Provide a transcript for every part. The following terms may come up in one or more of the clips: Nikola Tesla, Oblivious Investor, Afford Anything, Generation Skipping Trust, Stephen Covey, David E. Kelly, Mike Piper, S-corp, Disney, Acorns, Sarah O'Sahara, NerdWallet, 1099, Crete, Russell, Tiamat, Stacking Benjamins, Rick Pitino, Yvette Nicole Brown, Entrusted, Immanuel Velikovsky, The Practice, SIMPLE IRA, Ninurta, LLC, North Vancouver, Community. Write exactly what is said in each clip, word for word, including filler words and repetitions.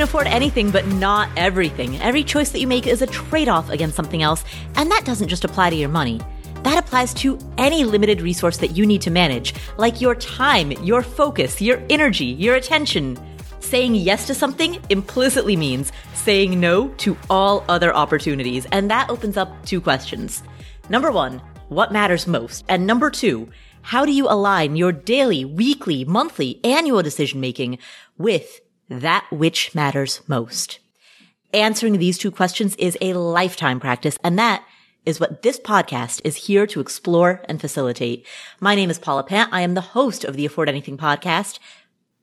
can afford anything, but not everything. Every choice that you make is a trade-off against something else, and that doesn't just apply to your money. That applies to any limited resource that you need to manage, like your time, your focus, your energy, your attention. Saying yes to something implicitly means saying no to all other opportunities, and that opens up two questions. Number one, what matters most? And number two, how do you align your daily, weekly, monthly, annual decision-making with that which matters most? Answering these two questions is a lifetime practice, and that is what this podcast is here to explore and facilitate. My name is Paula Pant. I am the host of the Afford Anything podcast.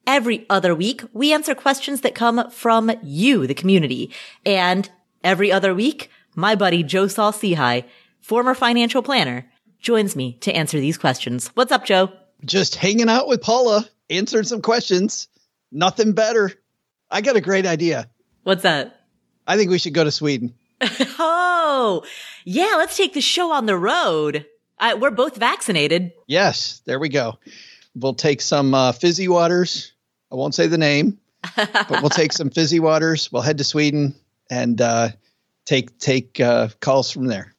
Every other week, we answer questions that come from you, the community. And every other week, my buddy Joe Saul-Sehy, former financial planner, joins me to answer these questions. What's up, Joe? Just hanging out with Paula, answering some questions. Nothing better. I got a great idea. What's that? I think we should go to Sweden. Oh, yeah. Let's take the show on the road. I, we're both vaccinated. Yes. There we go. We'll take some uh, fizzy waters. I won't say the name, but we'll take some fizzy waters. We'll head to Sweden and uh, take take uh, calls from there.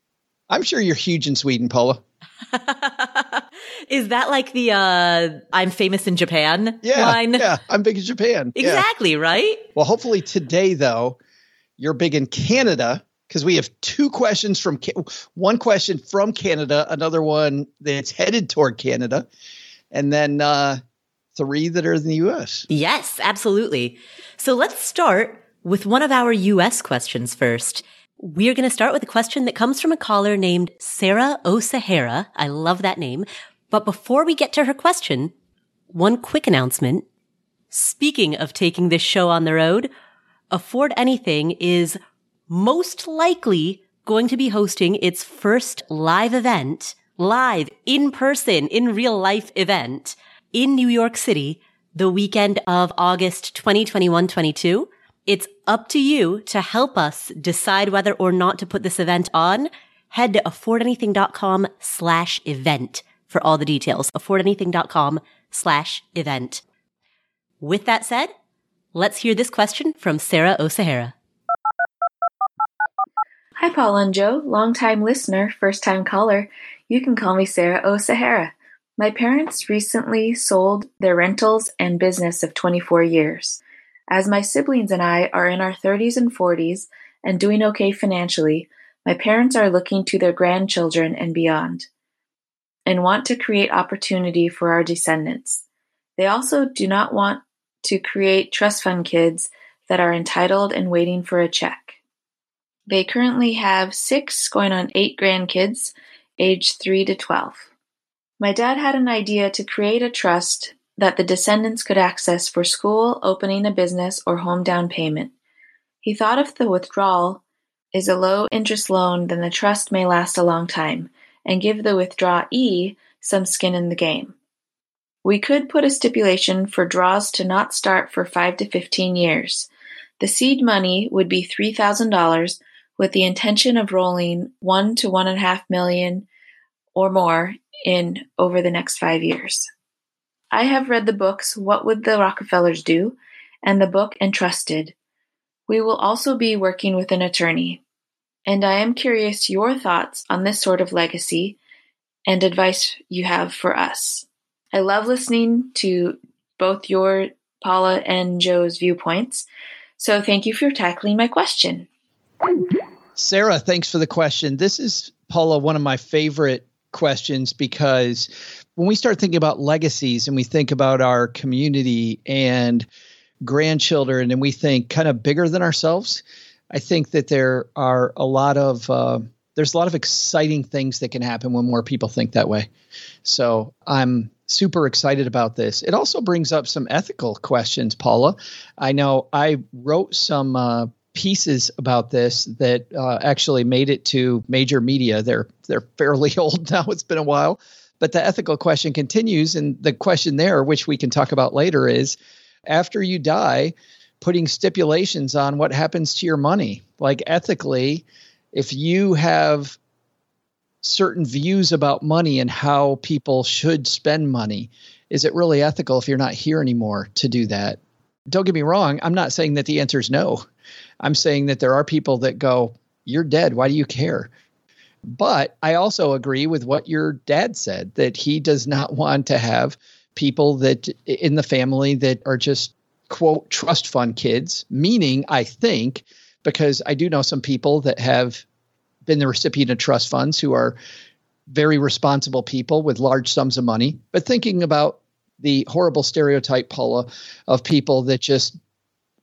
I'm sure you're huge in Sweden, Paula. Is that like the uh, I'm famous in Japan yeah, line? Yeah, I'm big in Japan. Exactly, yeah. Right? Well, hopefully today, though, you're big in Canada because we have two questions from – one question from Canada, another one that's headed toward Canada, and then uh, three that are in the U S. Yes, absolutely. So let's start with one of our U S questions first. We're going to start with a question that comes from a caller named Sarah O'Sahara. I love that name. But before we get to her question, one quick announcement. Speaking of taking this show on the road, Afford Anything is most likely going to be hosting its first live event, live, in person, in real life event in New York City the weekend of August twenty twenty-one twenty-two. It's up to you to help us decide whether or not to put this event on. Head to affordanything.com slash event for all the details. affordanything.com slash event. With that said, let's hear this question from Sarah O'Sahara. Hi, Paul and Joe. Longtime listener, first time caller. You can call me Sarah O'Sahara. My parents recently sold their rentals and business of twenty-four years. As my siblings and I are in our thirties and forties and doing okay financially, my parents are looking to their grandchildren and beyond and want to create opportunity for our descendants. They also do not want to create trust fund kids that are entitled and waiting for a check. They currently have six going on eight grandkids, aged three to twelve. My dad had an idea to create a trust that the descendants could access for school, opening a business, or home down payment. He thought if the withdrawal is a low-interest loan, then the trust may last a long time and give the withdrawee some skin in the game. We could put a stipulation for draws to not start for five to fifteen years. The seed money would be three thousand dollars with the intention of rolling one to one point five million dollars or more in over the next five years. I have read the books, What Would the Rockefellers Do? And the book, Entrusted. We will also be working with an attorney. And I am curious your thoughts on this sort of legacy and advice you have for us. I love listening to both your, Paula, and Joe's viewpoints. So thank you for tackling my question. Sarah, thanks for the question. This is, Paula, one of my favorite questions because when we start thinking about legacies and we think about our community and grandchildren and we think kind of bigger than ourselves, I think that there are a lot of uh, there's a lot of exciting things that can happen when more people think that way. So I'm super excited about this. It also brings up some ethical questions, Paula. I know I wrote some uh, pieces about this that uh, actually made it to major media. They're they're fairly old now. It's been a while. But the ethical question continues, and the question there, which we can talk about later, is after you die, putting stipulations on what happens to your money. Like ethically, if you have certain views about money and how people should spend money, is it really ethical if you're not here anymore to do that? don't get me wrong, I'm not saying that the answer is no. I'm saying that there are people that go, you're dead, why do you care? But I also agree with what your dad said, that he does not want to have people that in the family that are just, quote, trust fund kids, meaning, I think, because I do know some people that have been the recipient of trust funds who are very responsible people with large sums of money, but thinking about the horrible stereotype, Paula, of people that just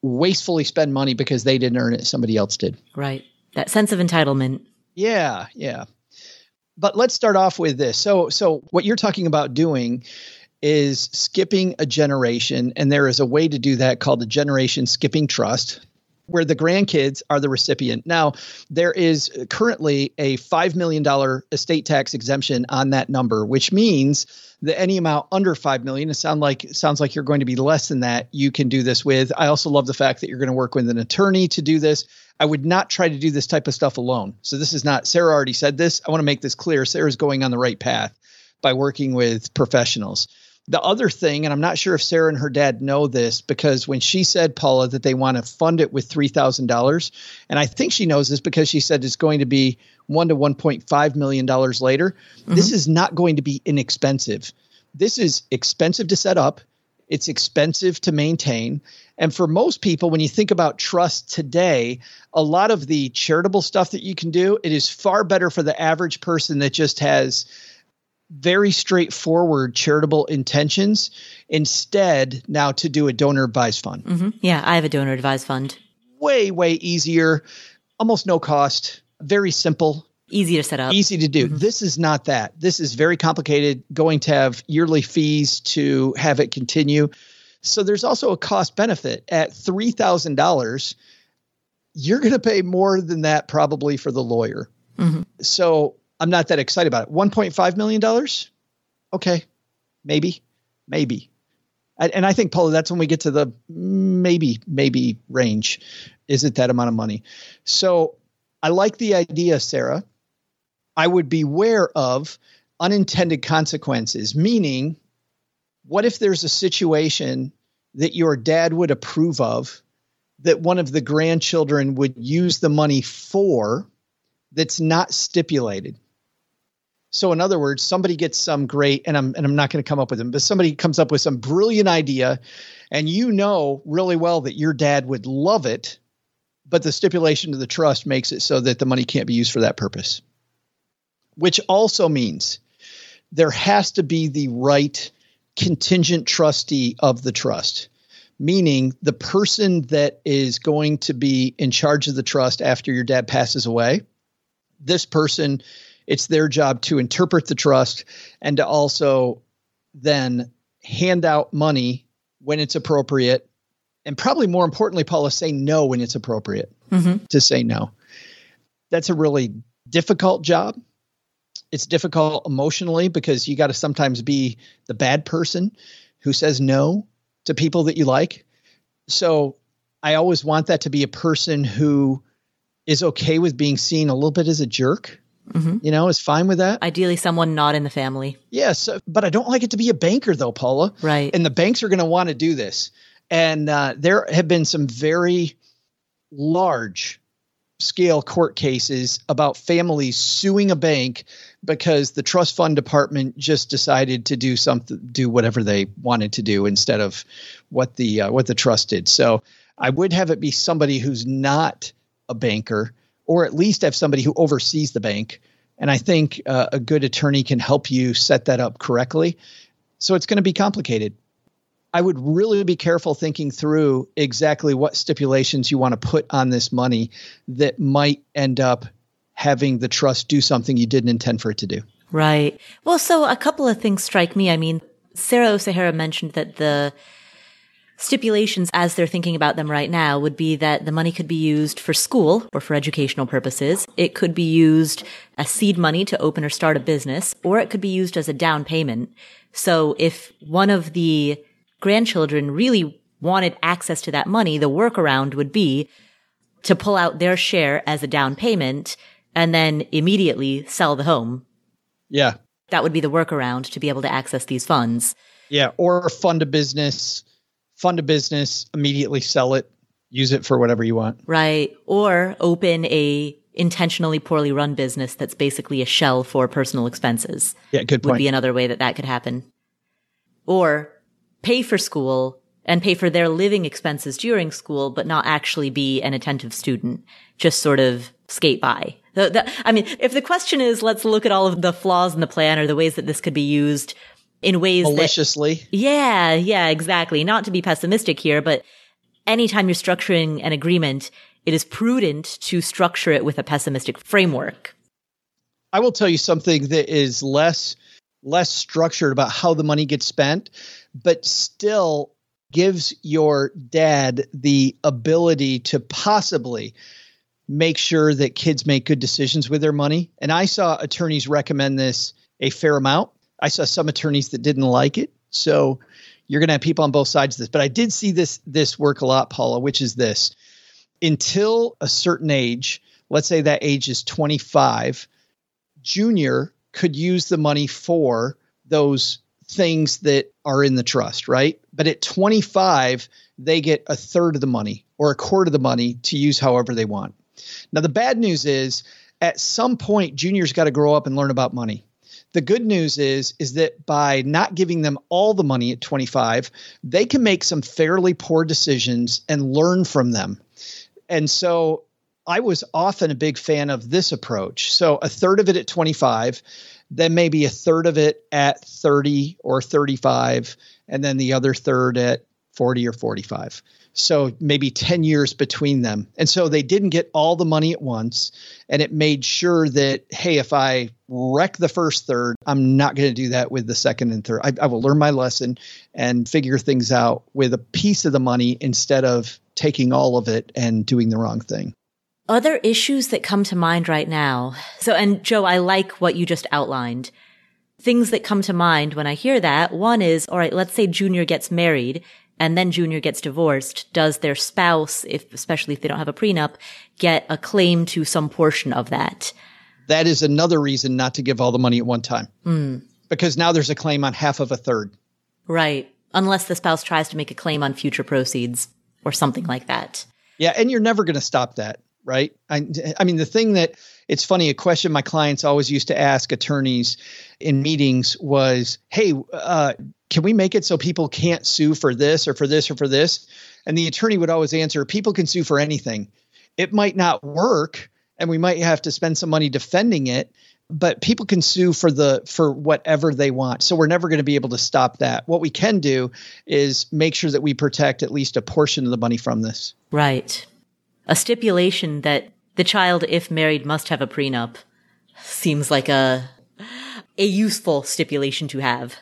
wastefully spend money because they didn't earn it, somebody else did. Right. That sense of entitlement. Yeah, yeah. But let's start off with this. So, so what you're talking about doing is skipping a generation, and there is a way to do that called the Generation Skipping Trust, where the grandkids are the recipient. Now, there is currently a five million dollars estate tax exemption on that number, which means that any amount under five million dollars, it sound like, sounds like you're going to be less than that, you can do this with. I also love the fact that you're going to work with an attorney to do this. I would not try to do this type of stuff alone. So this is not, Sarah already said this. I want to make this clear. Sarah's going on the right path by working with professionals. The other thing, and I'm not sure if Sarah and her dad know this, because when she said, Paula, that they want to fund it with three thousand dollars, and I think she knows this because she said it's going to be one to one point five million dollars later, mm-hmm. This is not going to be inexpensive. This is expensive to set up. It's expensive to maintain. And for most people, when you think about trust today, a lot of the charitable stuff that you can do, it is far better for the average person that just has very straightforward charitable intentions instead now to do a donor advised fund. Mm-hmm. Yeah, I have a donor advised fund. Way, way easier, almost no cost, very simple. Easy to set up. Easy to do. Mm-hmm. This is not that. This is very complicated, going to have yearly fees to have it continue. So there's also a cost benefit. At three thousand dollars, you're going to pay more than that probably for the lawyer. Mm-hmm. So I'm not that excited about it. one point five million dollars? Okay. Maybe. Maybe. And I think, Paula, that's when we get to the maybe, maybe range. Is it that amount of money? So I like the idea, Sarah. I would beware of unintended consequences, meaning what if there's a situation that your dad would approve of that one of the grandchildren would use the money for that's not stipulated? So in other words, somebody gets some great, and I'm and I'm not going to come up with them, but somebody comes up with some brilliant idea, and you know really well that your dad would love it, but the stipulation of the trust makes it so that the money can't be used for that purpose. Which also means there has to be the right contingent trustee of the trust, meaning the person that is going to be in charge of the trust after your dad passes away. This person, it's their job to interpret the trust and to also then hand out money when it's appropriate. And probably more importantly, Paula, say no when it's appropriate, mm-hmm. to say no. That's a really difficult job. It's difficult emotionally because you got to sometimes be the bad person who says no to people that you like. So I always want that to be a person who is okay with being seen a little bit as a jerk, mm-hmm. you know, is fine with that. Ideally, someone not in the family. Yes, but I don't like it to be a banker though, Paula. Right. And the banks are going to want to do this. And uh, there have been some very large scale court cases about families suing a bank because the trust fund department just decided to do something, do whatever they wanted to do instead of what the uh, what the trust did. So I would have it be somebody who's not a banker, or at least have somebody who oversees the bank. And I think uh, a good attorney can help you set that up correctly. So it's going to be complicated. I would really be careful thinking through exactly what stipulations you want to put on this money that might end up having the trust do something you didn't intend for it to do. Right. Well, so a couple of things strike me. I mean, Sarah O'Sahara mentioned that the stipulations as they're thinking about them right now would be that the money could be used for school or for educational purposes. It could be used as seed money to open or start a business, or it could be used as a down payment. So if one of the grandchildren really wanted access to that money, the workaround would be to pull out their share as a down payment and then immediately sell the home. Yeah. That would be the workaround to be able to access these funds. Yeah. Or fund a business. fund a business, immediately sell it, use it for whatever you want. Right. Or open a intentionally poorly run business that's basically a shell for personal expenses. Yeah, good point. Would be another way that that could happen. Or pay for school and pay for their living expenses during school, but not actually be an attentive student, just sort of skate by. The, the, I mean, if the question is, let's look at all of the flaws in the plan or the ways that this could be used in ways maliciously. That, yeah, yeah, exactly. Not to be pessimistic here, but anytime you're structuring an agreement, it is prudent to structure it with a pessimistic framework. I will tell you something that is less less structured about how the money gets spent, but still gives your dad the ability to possibly make sure that kids make good decisions with their money. And I saw attorneys recommend this a fair amount. I saw some attorneys that didn't like it. So you're going to have people on both sides of this. But I did see this this work a lot, Paula, which is this. Until a certain age, let's say that age is twenty-five, junior could use the money for those things that are in the trust, right? But at twenty-five, they get a third of the money or a quarter of the money to use however they want. Now, the bad news is at some point, junior's got to grow up and learn about money. The good news is, is that by not giving them all the money at twenty-five, they can make some fairly poor decisions and learn from them. And so I was often a big fan of this approach. So a third of it at twenty-five, then maybe a third of it at thirty or thirty-five, and then the other third at forty or forty-five. So maybe ten years between them. And so they didn't get all the money at once. And it made sure that, hey, if I wreck the first third, I'm not going to do that with the second and third. I, I will learn my lesson and figure things out with a piece of the money instead of taking all of it and doing the wrong thing. Other issues that come to mind right now. So, and Joe, I like what you just outlined. Things that come to mind when I hear that. One is, all right, let's say junior gets married and then junior gets divorced. Does their spouse, if especially if they don't have a prenup, get a claim to some portion of that? That is another reason not to give all the money at one time. Mm. Because now there's a claim on half of a third. Right. Unless the spouse tries to make a claim on future proceeds or something like that. Yeah. And you're never going to stop that, right? I, I mean, the thing that it's funny, a question my clients always used to ask attorneys in meetings was, hey, uh, can we make it so people can't sue for this or for this or for this? And the attorney would always answer, people can sue for anything. It might not work, and we might have to spend some money defending it, but people can sue for the for whatever they want. So we're never going to be able to stop that. What we can do is make sure that we protect at least a portion of the money from this. Right. A stipulation that the child, if married, must have a prenup seems like a a useful stipulation to have.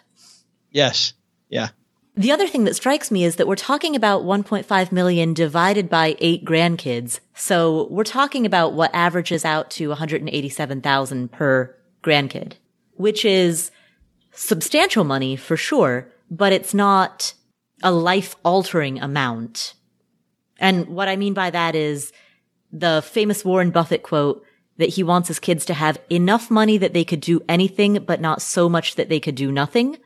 Yes. Yeah. The other thing that strikes me is that we're talking about one point five million divided by eight grandkids. So we're talking about what averages out to one hundred eighty-seven thousand per grandkid, which is substantial money for sure, but it's not a life-altering amount. And what I mean by that is the famous Warren Buffett quote that he wants his kids to have enough money that they could do anything, but not so much that they could do nothing.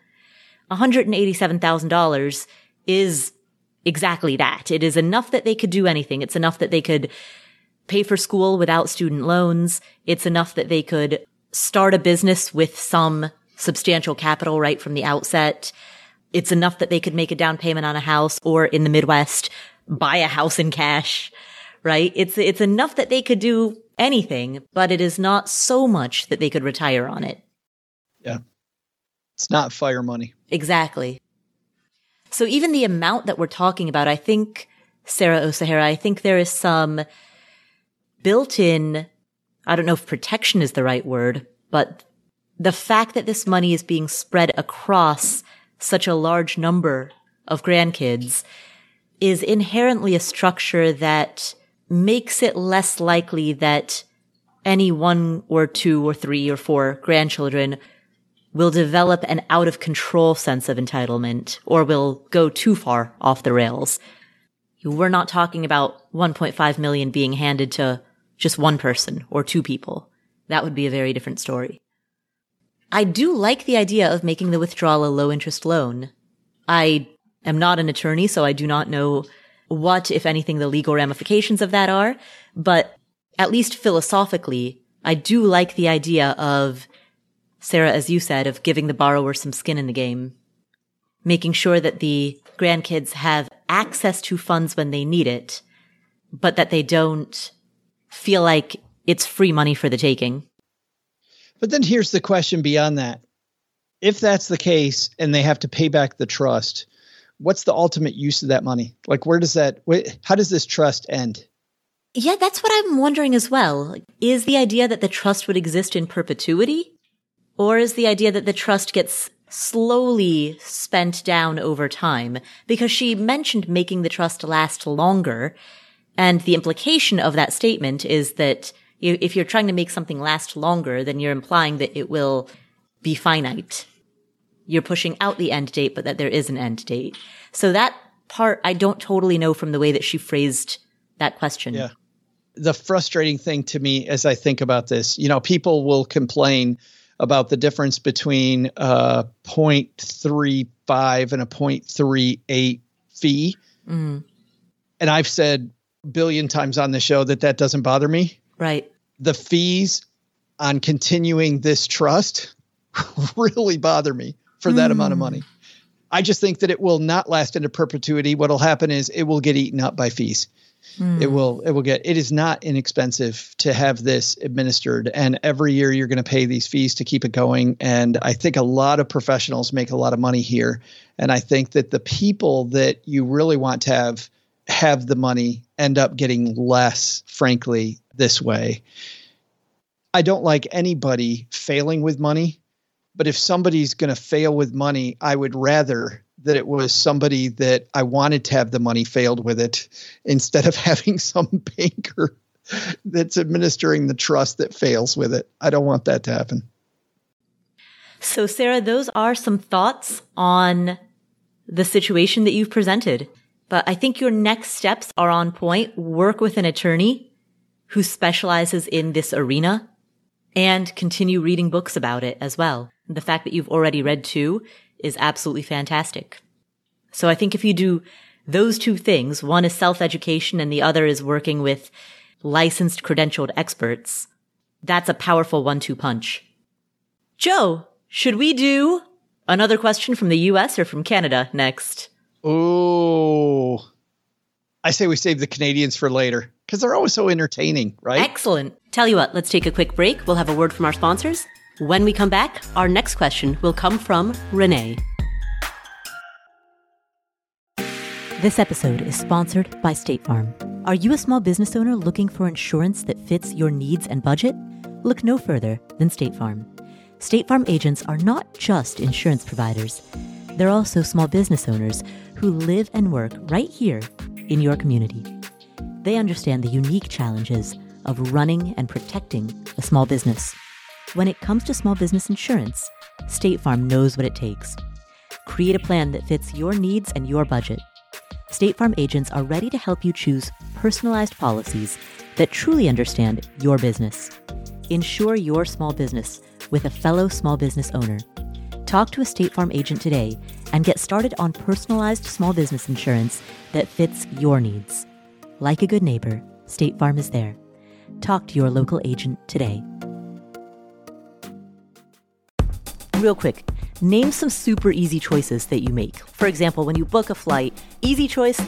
one hundred eighty-seven thousand dollars is exactly that. It is enough that they could do anything. It's enough that they could pay for school without student loans. It's enough that they could start a business with some substantial capital right from the outset. It's enough that they could make a down payment on a house or in the Midwest, buy a house in cash, right? It's, it's enough that they could do anything, but it is not so much that they could retire on it. Yeah. It's not fire money. Exactly. So even the amount that we're talking about, I think, Sarah O'Sahara, I think there is some built-in, I don't know if protection is the right word, but the fact that this money is being spread across such a large number of grandkids is inherently a structure that makes it less likely that any one or two or three or four grandchildren will develop an out-of-control sense of entitlement or will go too far off the rails. We're not talking about one point five million being handed to just one person or two people. That would be a very different story. I do like the idea of making the withdrawal a low-interest loan. I am not an attorney, so I do not know what, if anything, the legal ramifications of that are. But at least philosophically, I do like the idea of, Sarah, as you said, of giving the borrower some skin in the game, making sure that the grandkids have access to funds when they need it, but that they don't feel like it's free money for the taking. But then here's the question beyond that. If that's the case and they have to pay back the trust, what's the ultimate use of that money? Like, where does that, how does this trust end? Yeah, that's what I'm wondering as well. Is the idea that the trust would exist in perpetuity? Or is the idea that the trust gets slowly spent down over time? Because she mentioned making the trust last longer. And the implication of that statement is that if you're trying to make something last longer, then you're implying that it will be finite. You're pushing out the end date, but that there is an end date. So that part, I don't totally know from the way that she phrased that question. Yeah. The frustrating thing to me as I think about this, you know, people will complain about the difference between a zero point three five and a zero point three eight fee. Mm. And I've said a billion times on the show that that doesn't bother me. Right. The fees on continuing this trust really bother me for that mm. amount of money. I just think that it will not last into perpetuity. What'll happen is it will get eaten up by fees. Mm. It will, it will get, it is not inexpensive to have this administered. And every year you're going to pay these fees to keep it going. And I think a lot of professionals make a lot of money here. And I think that the people that you really want to have, have the money end up getting less, frankly, this way. I don't like anybody failing with money, but if somebody's going to fail with money, I would rather that it was somebody that I wanted to have the money failed with it instead of having some banker that's administering the trust that fails with it. I don't want that to happen. So, Sarah, those are some thoughts on the situation that you've presented. But I think your next steps are on point. Work with an attorney who specializes in this arena and continue reading books about it as well. The fact that you've already read two is absolutely fantastic. So I think if you do those two things, one is self-education and the other is working with licensed, credentialed experts, that's a powerful one-two punch. Joe, should we do another question from the U S or from Canada next? Oh, I say we save the Canadians for later because they're always so entertaining, right? Excellent. Tell you what, let's take a quick break. We'll have a word from our sponsors. When we come back, our next question will come from Renee. This episode is sponsored by State Farm. Are you a small business owner looking for insurance that fits your needs and budget? Look no further than State Farm. State Farm agents are not just insurance providers. They're also small business owners who live and work right here in your community. They understand the unique challenges of running and protecting a small business. When it comes to small business insurance, State Farm knows what it takes. Create a plan that fits your needs and your budget. State Farm agents are ready to help you choose personalized policies that truly understand your business. Insure your small business with a fellow small business owner. Talk to a State Farm agent today and get started on personalized small business insurance that fits your needs. Like a good neighbor, State Farm is there. Talk to your local agent today. Real quick, name some super easy choices that you make. For example, when you book a flight, easy choice,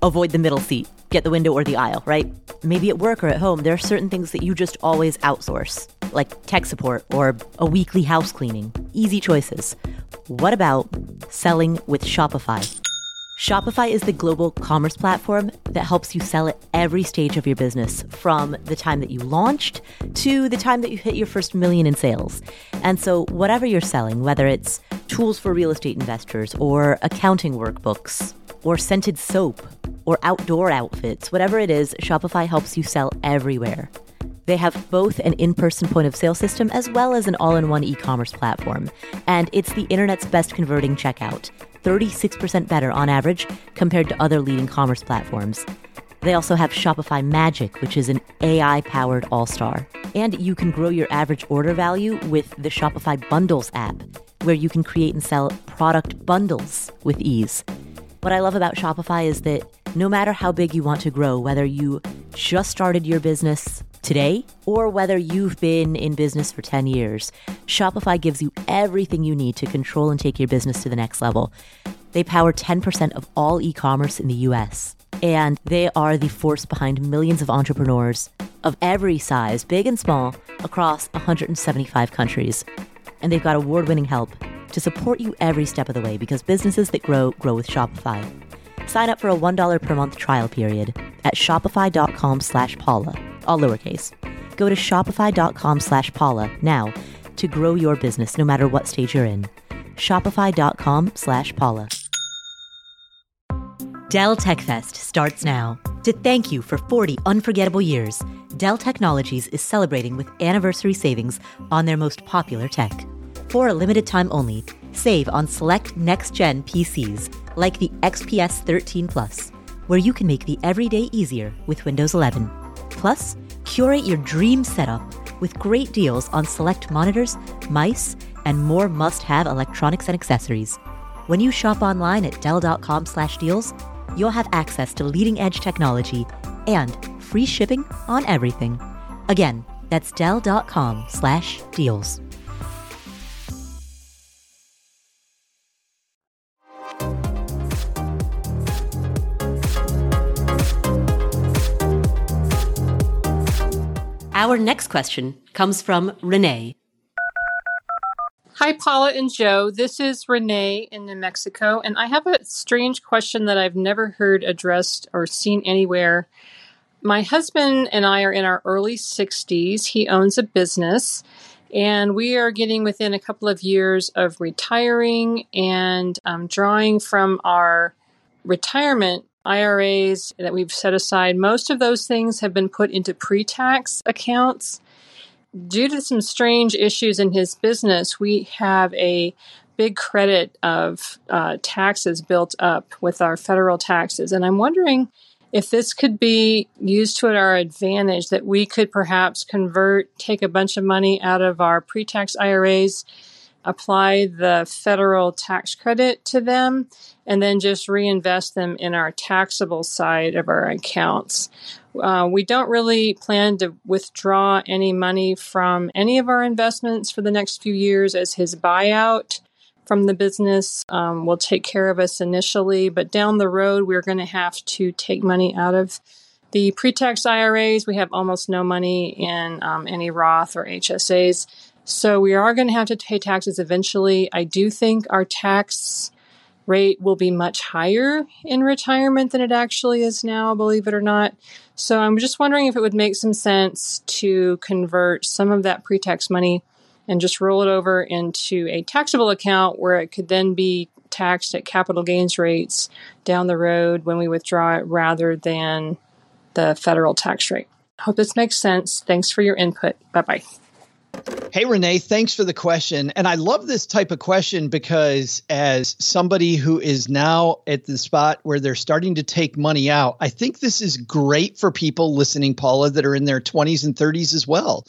avoid the middle seat, get the window or the aisle, right? Maybe at work or at home, there are certain things that you just always outsource, like tech support or a weekly house cleaning. Easy choices. What about selling with Shopify? Shopify is the global commerce platform that helps you sell at every stage of your business, from the time that you launched to the time that you hit your first million in sales. And so whatever you're selling, whether it's tools for real estate investors or accounting workbooks or scented soap or outdoor outfits, whatever it is, Shopify helps you sell everywhere. They have both an in-person point-of-sale system as well as an all-in-one e-commerce platform. And it's the internet's best converting checkout. thirty-six percent better on average compared to other leading commerce platforms. They also have Shopify Magic, which is an A I-powered all-star. And you can grow your average order value with the Shopify Bundles app, where you can create and sell product bundles with ease. What I love about Shopify is that no matter how big you want to grow, whether you just started your business today or whether you've been in business for ten years, Shopify gives you everything you need to control and take your business to the next level. They power ten percent of all e-commerce in the U S, and they are the force behind millions of entrepreneurs of every size, big and small, across one hundred seventy-five countries. And they've got award-winning help to support you every step of the way, because businesses that grow, grow with Shopify. Sign up for a one dollar per month trial period at shopify.com slash Paula, all lowercase. Go to shopify.com slash Paula now to grow your business no matter what stage you're in. Shopify.com slash Paula. Dell Tech Fest starts now. To thank you for forty unforgettable years, Dell Technologies is celebrating with anniversary savings on their most popular tech. For a limited time only, save on select next-gen P Cs like the X P S thirteen plus, where you can make the everyday easier with Windows eleven. Plus, curate your dream setup with great deals on select monitors, mice, and more must-have electronics and accessories. When you shop online at Dell.com slash deals, you'll have access to leading-edge technology and free shipping on everything. Again, that's Dell.com slash deals. Our next question comes from Renee. Hi, Paula and Joe. This is Renee in New Mexico, and I have a strange question that I've never heard addressed or seen anywhere. My husband and I are in our early sixties. He owns a business, and we are getting within a couple of years of retiring and um, drawing from our retirement I R As that we've set aside. Most of those things have been put into pre-tax accounts. Due to some strange issues in his business, we have a big credit of uh, taxes built up with our federal taxes. And I'm wondering if this could be used to our advantage, that we could perhaps convert, take a bunch of money out of our pre-tax I R As, apply the federal tax credit to them, and then just reinvest them in our taxable side of our accounts. Uh, we don't really plan to withdraw any money from any of our investments for the next few years, as his buyout from the business um, will take care of us initially. But down the road, we're going to have to take money out of the pre-tax I R As. We have almost no money in um, any Roth or H S As. So we are going to have to pay taxes eventually. I do think our tax rate will be much higher in retirement than it actually is now, believe it or not. So I'm just wondering if it would make some sense to convert some of that pre-tax money and just roll it over into a taxable account where it could then be taxed at capital gains rates down the road when we withdraw it, rather than the federal tax rate. Hope this makes sense. Thanks for your input. Bye-bye. Hey, Renee, thanks for the question. And I love this type of question because, as somebody who is now at the spot where they're starting to take money out, I think this is great for people listening, Paula, that are in their twenties and thirties as well,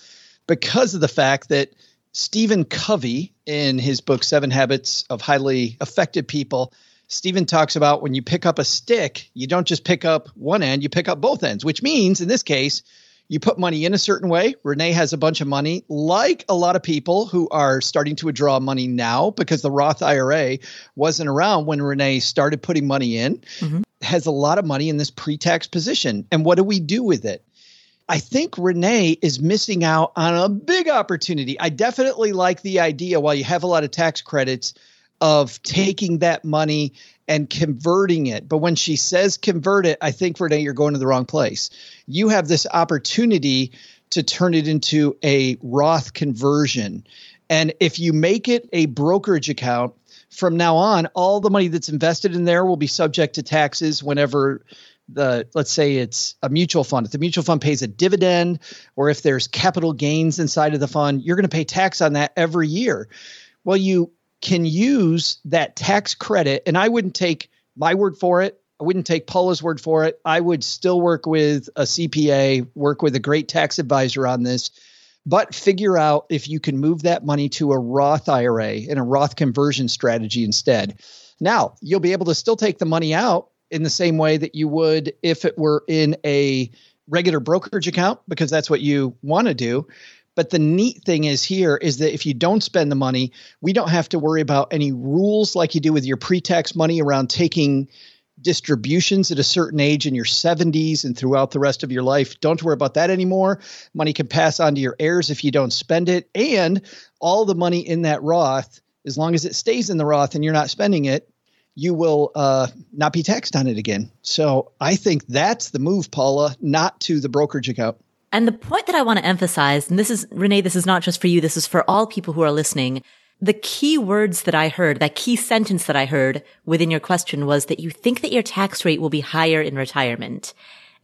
because of the fact that Stephen Covey, in his book, Seven Habits of Highly Effective People, Stephen talks about when you pick up a stick, you don't just pick up one end, you pick up both ends, which means in this case, you put money in a certain way. Renee has a bunch of money, like a lot of people who are starting to withdraw money now, because the Roth I R A wasn't around when Renee started putting money in, mm-hmm. has a lot of money in this pre-tax position. And what do we do with it? I think Renee is missing out on a big opportunity. I definitely like the idea, while you have a lot of tax credits, of taking that money and converting it. But when she says convert it, I think, Renee, you're going to the wrong place. You have this opportunity to turn it into a Roth conversion. And if you make it a brokerage account, from now on, all the money that's invested in there will be subject to taxes whenever the, let's say it's a mutual fund. If the mutual fund pays a dividend, or if there's capital gains inside of the fund, you're going to pay tax on that every year. Well, you can use that tax credit. And I wouldn't take my word for it. I wouldn't take Paula's word for it. I would still work with a C P A, work with a great tax advisor on this, but figure out if you can move that money to a Roth I R A and a Roth conversion strategy instead. Now, you'll be able to still take the money out in the same way that you would if it were in a regular brokerage account, because that's what you want to do. But the neat thing is here is that if you don't spend the money, we don't have to worry about any rules like you do with your pre-tax money around taking distributions at a certain age in your seventies and throughout the rest of your life. Don't worry about that anymore. Money can pass on to your heirs if you don't spend it. And all the money in that Roth, as long as it stays in the Roth and you're not spending it, you will uh, not be taxed on it again. So I think that's the move, Paula, not to the brokerage account. And the point that I want to emphasize, and this is, Renee, this is not just for you, this is for all people who are listening. The key words that I heard, that key sentence that I heard within your question was that you think that your tax rate will be higher in retirement.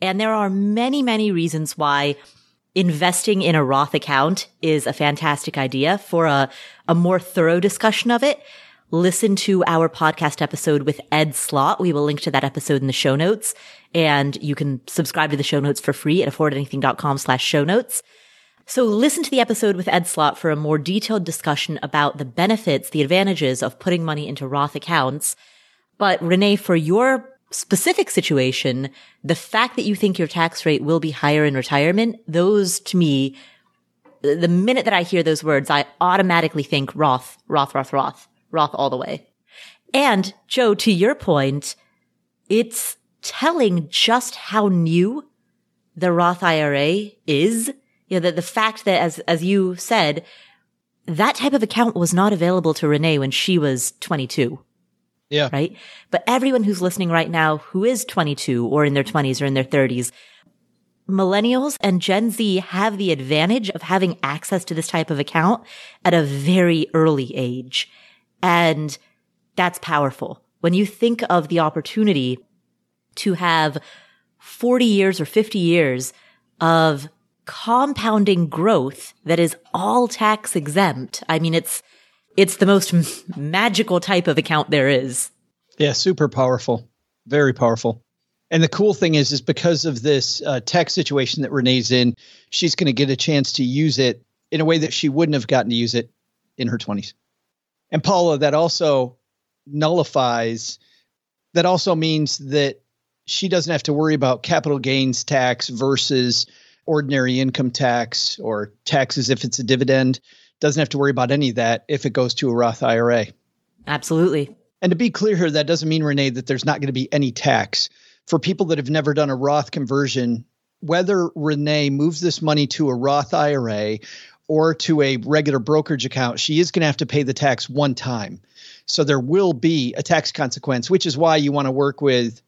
And there are many, many reasons why investing in a Roth account is a fantastic idea. For a, a more thorough discussion of it, listen to our podcast episode with Ed Slott. We will link to that episode in the show notes. And you can subscribe to the show notes for free at affordanything.com slash show notes. So listen to the episode with Ed Slott for a more detailed discussion about the benefits, the advantages of putting money into Roth accounts. But Renee, for your specific situation, the fact that you think your tax rate will be higher in retirement, those to me, the minute that I hear those words, I automatically think Roth, Roth, Roth, Roth, Roth all the way. And Joe, to your point, it's telling just how new the Roth I R A is. You know, the, the fact that, as, as you said, that type of account was not available to Renee when she was twenty-two. Yeah. Right. But everyone who's listening right now who is twenty-two or in their twenties or in their thirties, millennials and Gen Z have the advantage of having access to this type of account at a very early age. And that's powerful. When you think of the opportunity to have forty years or fifty years of compounding growth that is all tax exempt. I mean, it's it's the most magical type of account there is. Yeah, super powerful. Very powerful. And the cool thing is, is because of this uh, tax situation that Renee's in, she's going to get a chance to use it in a way that she wouldn't have gotten to use it in her twenties. And Paula, that also nullifies, that also means that she doesn't have to worry about capital gains tax versus ordinary income tax or taxes if it's a dividend. Doesn't have to worry about any of that if it goes to a Roth I R A. Absolutely. And to be clear here, that doesn't mean, Renee, that there's not going to be any tax. For people that have never done a Roth conversion, whether Renee moves this money to a Roth I R A or to a regular brokerage account, she is going to have to pay the tax one time. So there will be a tax consequence, which is why you want to work with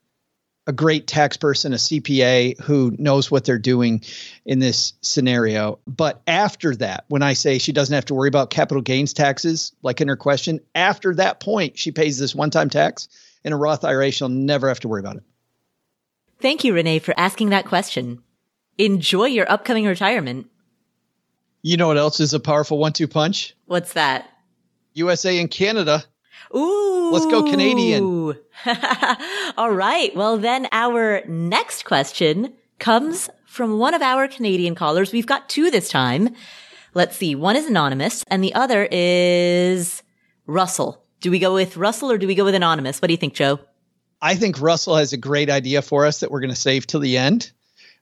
a great tax person, a C P A who knows what they're doing in this scenario. But after that, when I say she doesn't have to worry about capital gains taxes, like in her question, after that point, she pays this one-time tax in a Roth I R A. She'll never have to worry about it. Thank you, Renee, for asking that question. Enjoy your upcoming retirement. You know what else is a powerful one-two punch? What's that? U S A and Canada. Ooh. Let's go Canadian. All right. Well, then our next question comes from one of our Canadian callers. We've got two this time. Let's see. One is anonymous and the other is Russell. Do we go with Russell or do we go with anonymous? What do you think, Joe? I think Russell has a great idea for us that we're going to save till the end.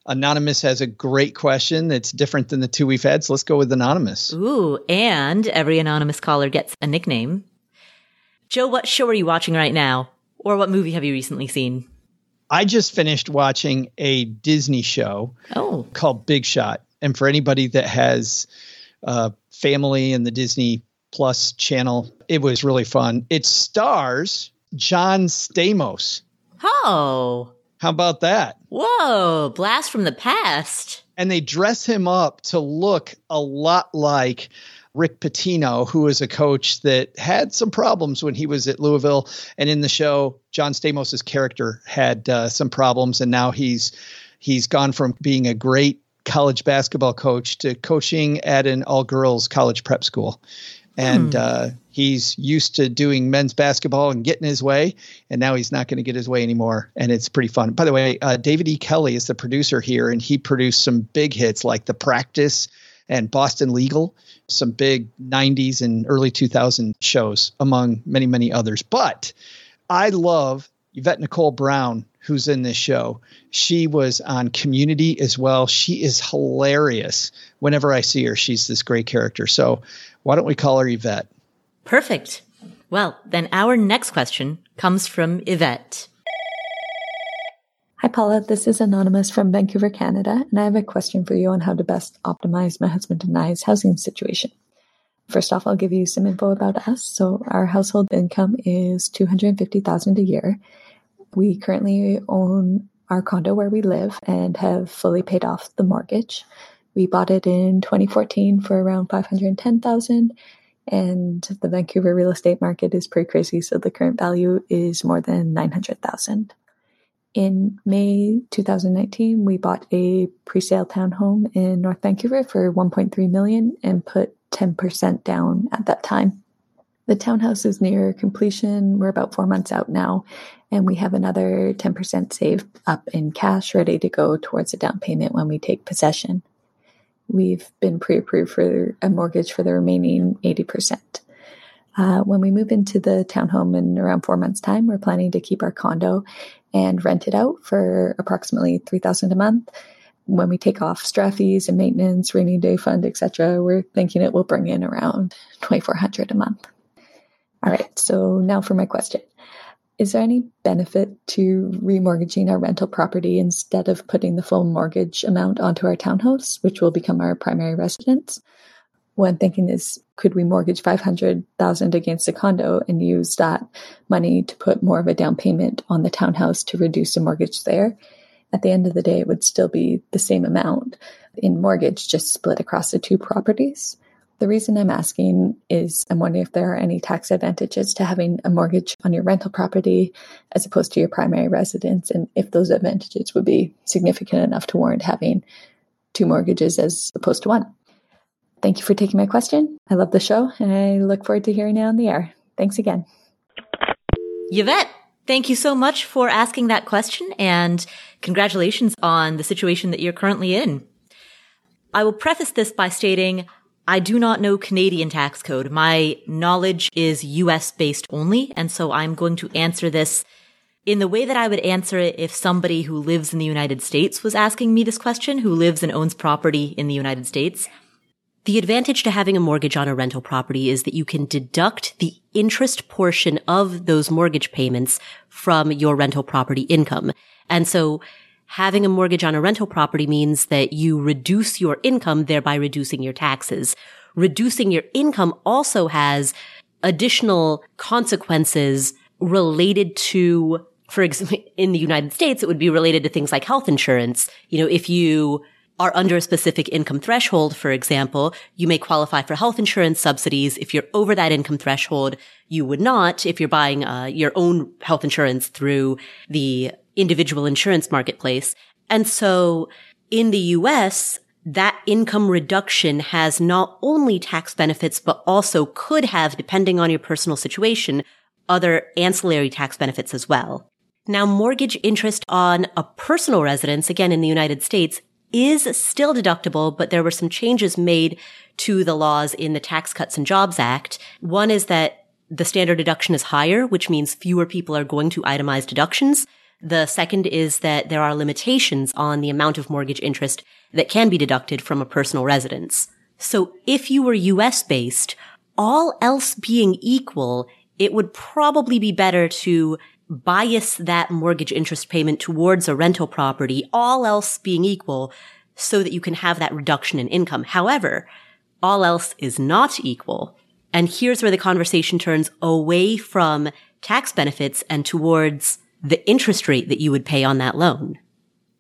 Anonymous has a great question that's different than the two we've had. So let's go with anonymous. Ooh. And every anonymous caller gets a nickname. Joe, what show are you watching right now? Or what movie have you recently seen? I just finished watching a Disney show oh. called Big Shot. And for anybody that has uh, family in the Disney Plus channel, it was really fun. It stars John Stamos. Oh. How about that? Whoa, blast from the past. And they dress him up to look a lot like Rick Pitino, who is a coach that had some problems when he was at Louisville. And in the show, John Stamos's character had uh, some problems. And now he's he's gone from being a great college basketball coach to coaching at an all-girls college prep school. And hmm. uh, he's used to doing men's basketball and getting his way. And now he's not going to get his way anymore. And it's pretty fun. By the way, uh, David E. Kelly is the producer here. And he produced some big hits like The Practice and Boston Legal, some big nineties and early two thousand shows, among many, many others. But I love Yvette Nicole Brown, who's in this show. She was on Community as well. She is hilarious. Whenever I see her, she's this great character. So why don't we call her Yvette? Perfect. Well, then our next question comes from Yvette. Hi, Paula. This is Anonymous from Vancouver, Canada, and I have a question for you on how to best optimize my husband and I's housing situation. First off, I'll give you some info about us. So our household income is two hundred fifty thousand dollars a year. We currently own our condo where we live and have fully paid off the mortgage. We bought it in twenty fourteen for around five hundred ten thousand dollars, and the Vancouver real estate market is pretty crazy, so the current value is more than nine hundred thousand dollars. In May two thousand nineteen, we bought a pre-sale townhome in North Vancouver for one point three million dollars and put ten percent down at that time. The townhouse is near completion. We're about four months out now, and we have another ten percent saved up in cash ready to go towards a down payment when we take possession. We've been pre-approved for a mortgage for the remaining eighty percent. Uh, when we move into the townhome in around four months' time, we're planning to keep our condo and rent it out for approximately three thousand dollars a month. When we take off straw fees and maintenance, rainy day fund, et cetera, we're thinking it will bring in around two thousand four hundred dollars a month. All right, so now for my question. Is there any benefit to remortgaging our rental property instead of putting the full mortgage amount onto our townhouse, which will become our primary residence? What I'm thinking is, could we mortgage five hundred thousand dollars against the condo and use that money to put more of a down payment on the townhouse to reduce the mortgage there? At the end of the day, it would still be the same amount in mortgage, just split across the two properties. The reason I'm asking is I'm wondering if there are any tax advantages to having a mortgage on your rental property as opposed to your primary residence, and if those advantages would be significant enough to warrant having two mortgages as opposed to one. Thank you for taking my question. I love the show, and I look forward to hearing it on the air. Thanks again. Yvette, thank you so much for asking that question, and congratulations on the situation that you're currently in. I will preface this by stating I do not know Canadian tax code. My knowledge is U S-based only, and so I'm going to answer this in the way that I would answer it if somebody who lives in the United States was asking me this question, who lives and owns property in the United States. The advantage to having a mortgage on a rental property is that you can deduct the interest portion of those mortgage payments from your rental property income. And so having a mortgage on a rental property means that you reduce your income, thereby reducing your taxes. Reducing your income also has additional consequences related to, for example, in the United States, it would be related to things like health insurance. You know, if you are under a specific income threshold, for example, you may qualify for health insurance subsidies. If you're over that income threshold, you would not. If you're buying uh, your own health insurance through the individual insurance marketplace. And so in the U S, that income reduction has not only tax benefits, but also could have, depending on your personal situation, other ancillary tax benefits as well. Now, mortgage interest on a personal residence, again, in the United States, is still deductible, but there were some changes made to the laws in the Tax Cuts and Jobs Act. One is that the standard deduction is higher, which means fewer people are going to itemize deductions. The second is that there are limitations on the amount of mortgage interest that can be deducted from a personal residence. So if you were U S-based, all else being equal, it would probably be better to bias that mortgage interest payment towards a rental property, all else being equal, so that you can have that reduction in income. However, all else is not equal. And here's where the conversation turns away from tax benefits and towards the interest rate that you would pay on that loan.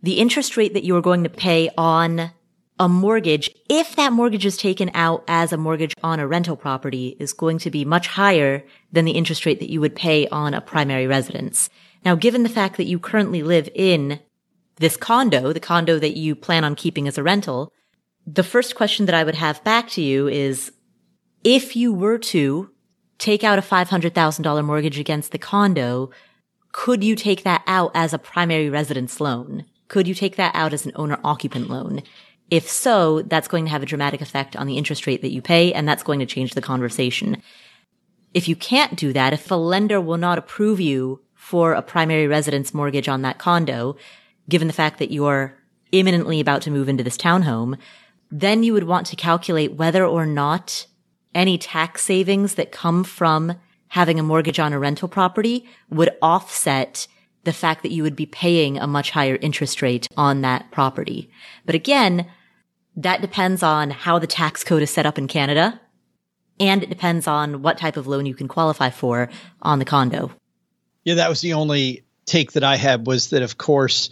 The interest rate that you are going to pay on a mortgage, if that mortgage is taken out as a mortgage on a rental property, is going to be much higher than the interest rate that you would pay on a primary residence. Now, given the fact that you currently live in this condo, the condo that you plan on keeping as a rental, the first question that I would have back to you is, if you were to take out a five hundred thousand dollars mortgage against the condo, could you take that out as a primary residence loan? Could you take that out as an owner-occupant loan? If so, that's going to have a dramatic effect on the interest rate that you pay, and that's going to change the conversation. If you can't do that, if a lender will not approve you for a primary residence mortgage on that condo, given the fact that you're imminently about to move into this townhome, then you would want to calculate whether or not any tax savings that come from having a mortgage on a rental property would offset the fact that you would be paying a much higher interest rate on that property. But again, that depends on how the tax code is set up in Canada, and it depends on what type of loan you can qualify for on the condo. Yeah, that was the only take that I had, was that, of course,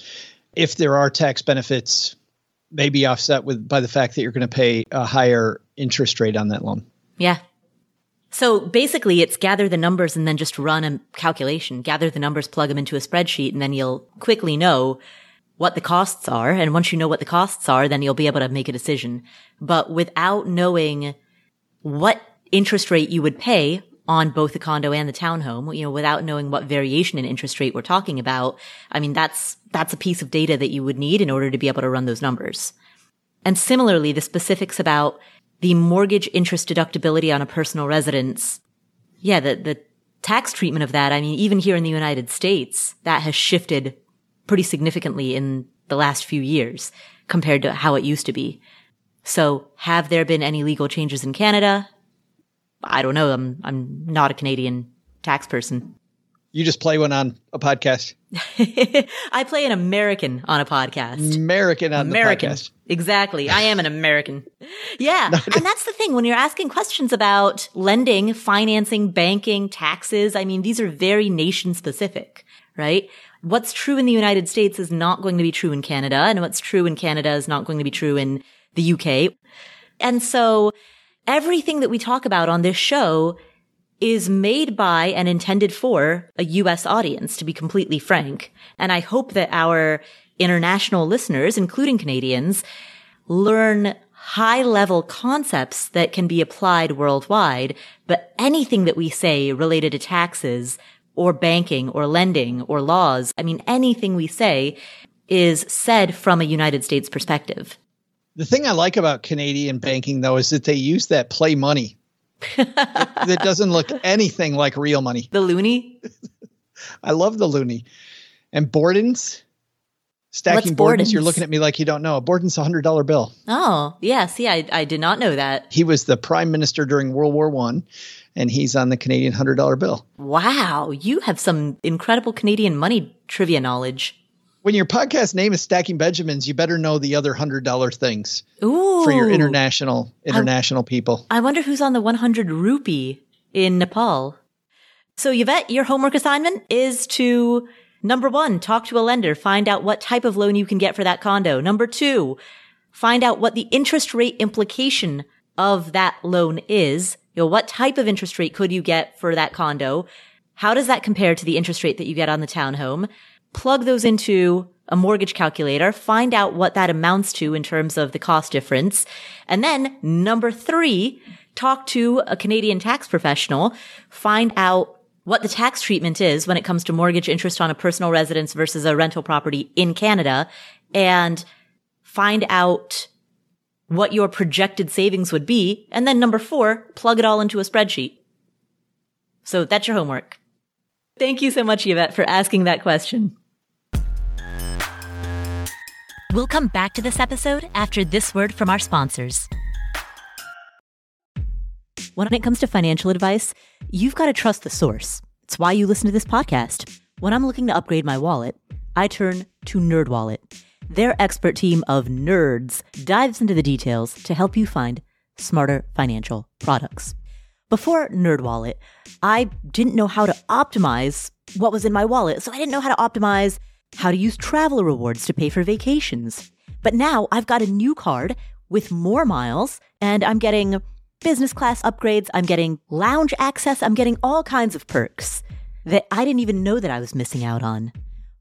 if there are tax benefits, they be offset with by the fact that you're going to pay a higher interest rate on that loan. Yeah. So basically, it's gather the numbers and then just run a calculation. Gather the numbers, plug them into a spreadsheet, and then you'll quickly know what the costs are. And once you know what the costs are, then you'll be able to make a decision. But without knowing what interest rate you would pay on both the condo and the townhome, you know, without knowing what variation in interest rate we're talking about, I mean, that's that's a piece of data that you would need in order to be able to run those numbers. And similarly, the specifics about the mortgage interest deductibility on a personal residence, yeah, the, the tax treatment of that, I mean, even here in the United States, that has shifted pretty significantly in the last few years compared to how it used to be. So have there been any legal changes in Canada? I don't know. I'm I'm not a Canadian tax person. You just play one on a podcast. I play an American on a podcast. American on American. the podcast. Exactly. I am an American. Yeah. And that's the thing. When you're asking questions about lending, financing, banking, taxes, I mean, these are very nation specific, right? What's true in the United States is not going to be true in Canada. And what's true in Canada is not going to be true in the U K. And so everything that we talk about on this show is made by and intended for a U S audience, to be completely frank. And I hope that our international listeners, including Canadians, learn high-level concepts that can be applied worldwide. But anything that we say related to taxes or banking or lending or laws, I mean, anything we say is said from a United States perspective. The thing I like about Canadian banking, though, is that they use that play money. that, that doesn't look anything like real money. The loonie? I love the loonie. And Borden's? Stacking Benjamins? You're looking at me like you don't know. A Borden's a one hundred dollar bill. Oh, yeah. See, I, I did not know that. He was the prime minister during World War One, and he's on the Canadian one hundred dollar bill. Wow. You have some incredible Canadian money trivia knowledge. When your podcast name is Stacking Benjamins, you better know the other one hundred dollar things. Ooh. For your international international I, people. I wonder who's on the one hundred rupee in Nepal. So Yvette, your homework assignment is to, number one, talk to a lender, find out what type of loan you can get for that condo. Number two, find out what the interest rate implication of that loan is. You know, what type of interest rate could you get for that condo? How does that compare to the interest rate that you get on the townhome? Plug those into a mortgage calculator, find out what that amounts to in terms of the cost difference. And then number three, talk to a Canadian tax professional, find out what the tax treatment is when it comes to mortgage interest on a personal residence versus a rental property in Canada, and find out what your projected savings would be. And then number four, plug it all into a spreadsheet. So that's your homework. Thank you so much, Yvette, for asking that question. We'll come back to this episode after this word from our sponsors. When it comes to financial advice, you've got to trust the source. It's why you listen to this podcast. When I'm looking to upgrade my wallet, I turn to NerdWallet. Their expert team of nerds dives into the details to help you find smarter financial products. Before NerdWallet, I didn't know how to optimize what was in my wallet, so I didn't know how to optimize how to use travel rewards to pay for vacations. But now I've got a new card with more miles, and I'm getting business class upgrades, I'm getting lounge access, I'm getting all kinds of perks that I didn't even know that I was missing out on.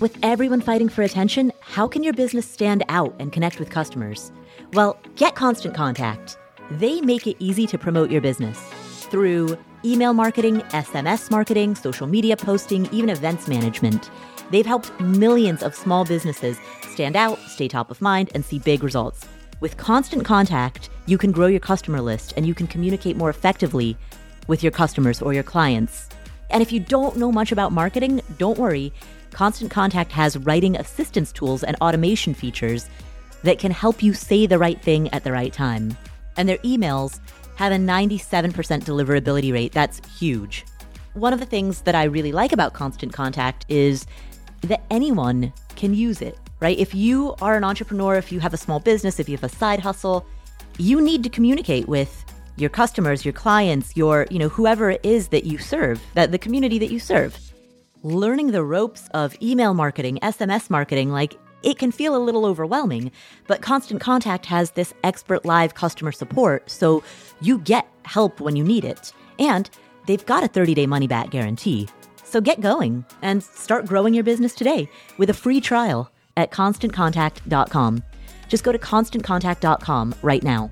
With everyone fighting for attention, how can your business stand out and connect with customers? Well, get Constant Contact. They make it easy to promote your business through email marketing, S M S marketing, social media posting, even events management. They've helped millions of small businesses stand out, stay top of mind, and see big results. With Constant Contact, you can grow your customer list and you can communicate more effectively with your customers or your clients. And if you don't know much about marketing, don't worry. Constant Contact has writing assistance tools and automation features that can help you say the right thing at the right time. And their emails have a ninety-seven percent deliverability rate. That's huge. One of the things that I really like about Constant Contact is that anyone can use it, right? If you are an entrepreneur, if you have a small business, if you have a side hustle, you need to communicate with your customers, your clients, your, you know, whoever it is that you serve, that the community that you serve. Learning the ropes of email marketing, S M S marketing, like it can feel a little overwhelming, but Constant Contact has this expert live customer support, so you get help when you need it. And they've got a thirty-day money-back guarantee. So get going and start growing your business today with a free trial at constant contact dot com. Just go to constant contact dot com right now.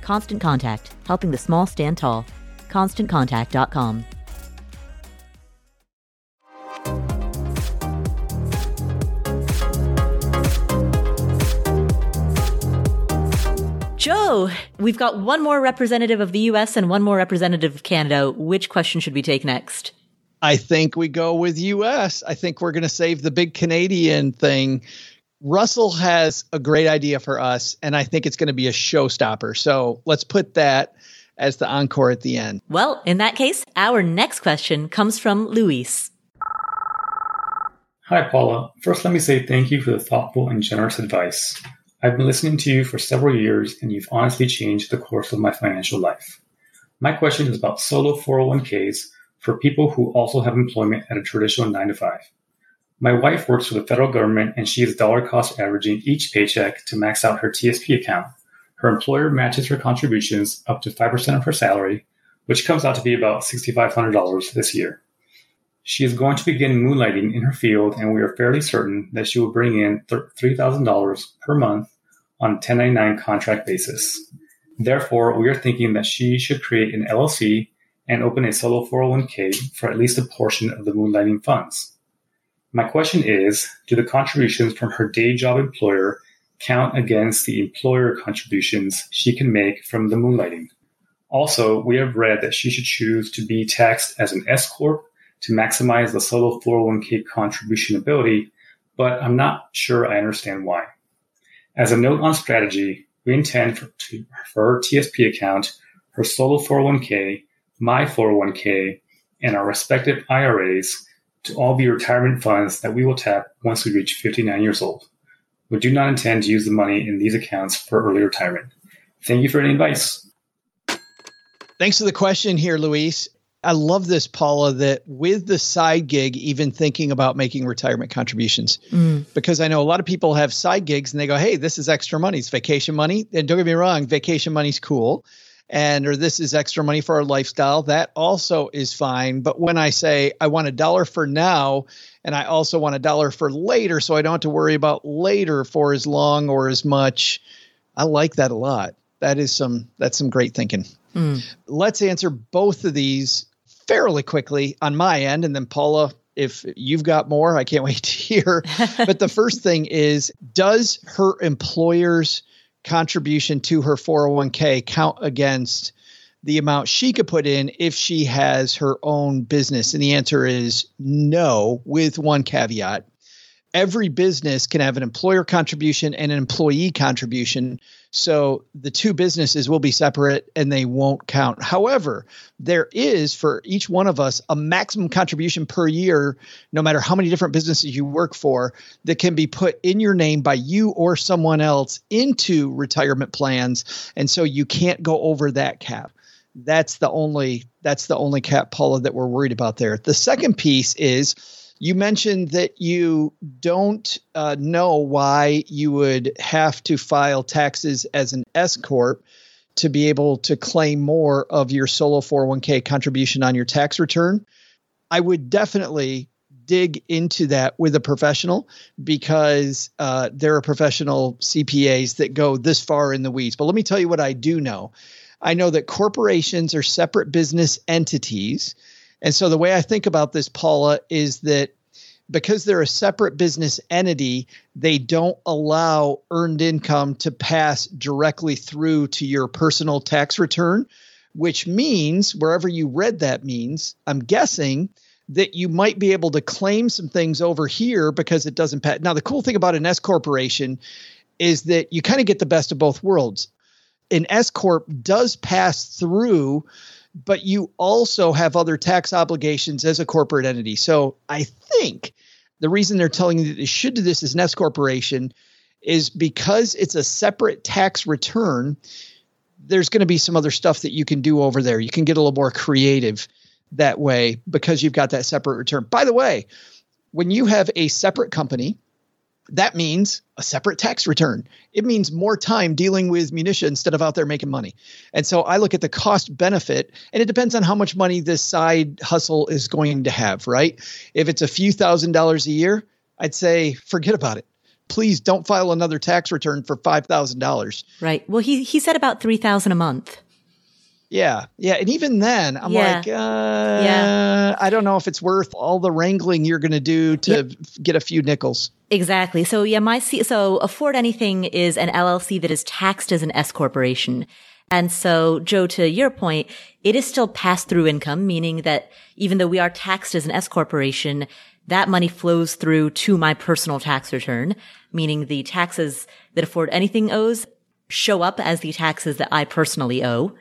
Constant Contact, helping the small stand tall. constant contact dot com. Joe, we've got one more representative of the U S and one more representative of Canada. Which question should we take next? I think we go with U S. I think we're going to save the big Canadian thing. Russell has a great idea for us, and I think it's going to be a showstopper. So let's put that as the encore at the end. Well, in that case, our next question comes from Luis. Hi, Paula. First, let me say thank you for the thoughtful and generous advice. I've been listening to you for several years, and you've honestly changed the course of my financial life. My question is about solo four oh one k's for people who also have employment at a traditional nine to five. My wife works for the federal government, and she is dollar cost averaging each paycheck to max out her T S P account. Her employer matches her contributions up to five percent of her salary, which comes out to be about six thousand five hundred dollars this year. She is going to begin moonlighting in her field, and we are fairly certain that she will bring in three thousand dollars per month on a ten ninety-nine contract basis. Therefore, we are thinking that she should create an L L C and open a solo four oh one k for at least a portion of the moonlighting funds. My question is, do the contributions from her day job employer count against the employer contributions she can make from the moonlighting? Also, we have read that she should choose to be taxed as an S-corp to maximize the solo four oh one k contribution ability, but I'm not sure I understand why. As a note on strategy, we intend for, to, for her T S P account, her solo four oh one k, my four oh one k, and our respective I R As to all be retirement funds that we will tap once we reach fifty-nine years old. We do not intend to use the money in these accounts for early retirement. Thank you for any advice. Thanks for the question here, Luis. I love this, Paula, that with the side gig, even thinking about making retirement contributions, mm. because I know a lot of people have side gigs and they go, hey, this is extra money. It's vacation money. And don't get me wrong, vacation money's cool. And or this is extra money for our lifestyle. That also is fine. But when I say I want a dollar for now, and I also want a dollar for later, so I don't have to worry about later for as long or as much, I like that a lot. That is some that's some great thinking. Mm. Let's answer both of these fairly quickly on my end. And then Paula, if you've got more, I can't wait to hear. But the first thing is, does her employer's contribution to her four oh one k count against the amount she could put in if she has her own business? And the answer is no, with one caveat. Every business can have an employer contribution and an employee contribution. So the two businesses will be separate and they won't count. However, there is for each one of us a maximum contribution per year, no matter how many different businesses you work for, that can be put in your name by you or someone else into retirement plans. And so you can't go over that cap. That's the only, that's the only cap, Paula, that we're worried about there. The second piece is, you mentioned that you don't uh, know why you would have to file taxes as an S-corp to be able to claim more of your solo four oh one k contribution on your tax return, I would definitely dig into that with a professional, because uh, there are professional C P As that go this far in the weeds. But let me tell you what I do know. I know that corporations are separate business entities. And so the way I think about this, Paula, is that because they're a separate business entity, they don't allow earned income to pass directly through to your personal tax return, which means, wherever you read that means, I'm guessing that you might be able to claim some things over here because it doesn't pass. Now, the cool thing about an S-corporation is that you kind of get the best of both worlds. An S-corp does pass through, but you also have other tax obligations as a corporate entity. So I think the reason they're telling you that you should do this as an S-corporation is because it's a separate tax return. There's going to be some other stuff that you can do over there. You can get a little more creative that way because you've got that separate return. By the way, when you have a separate company, that means a separate tax return. It means more time dealing with minutia instead of out there making money. And so I look at the cost benefit, and it depends on how much money this side hustle is going to have, right? If it's a few thousand dollars a year, I'd say forget about it. Please don't file another tax return for five thousand dollars. Right. Well, he he said about three thousand dollars a month. Yeah. Yeah. And even then, I'm yeah. like, uh, yeah. I don't know if it's worth all the wrangling you're going to do to yep. get a few nickels. Exactly. So yeah, my C- so Afford Anything is an L L C that is taxed as an S corporation. And so, Joe, to your point, it is still pass-through income, meaning that even though we are taxed as an S corporation, that money flows through to my personal tax return, meaning the taxes that Afford Anything owes show up as the taxes that I personally owe.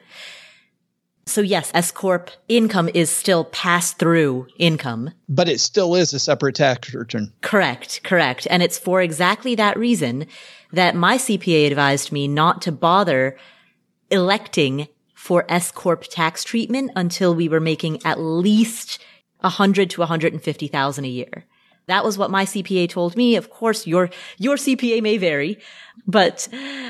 So yes, S-corp income is still pass-through income. But it still is a separate tax return. Correct, correct. And it's for exactly that reason that my C P A advised me not to bother electing for S-corp tax treatment until we were making at least one hundred thousand to one hundred fifty thousand dollars a year. That was what my C P A told me. Of course, your, your C P A may vary, but,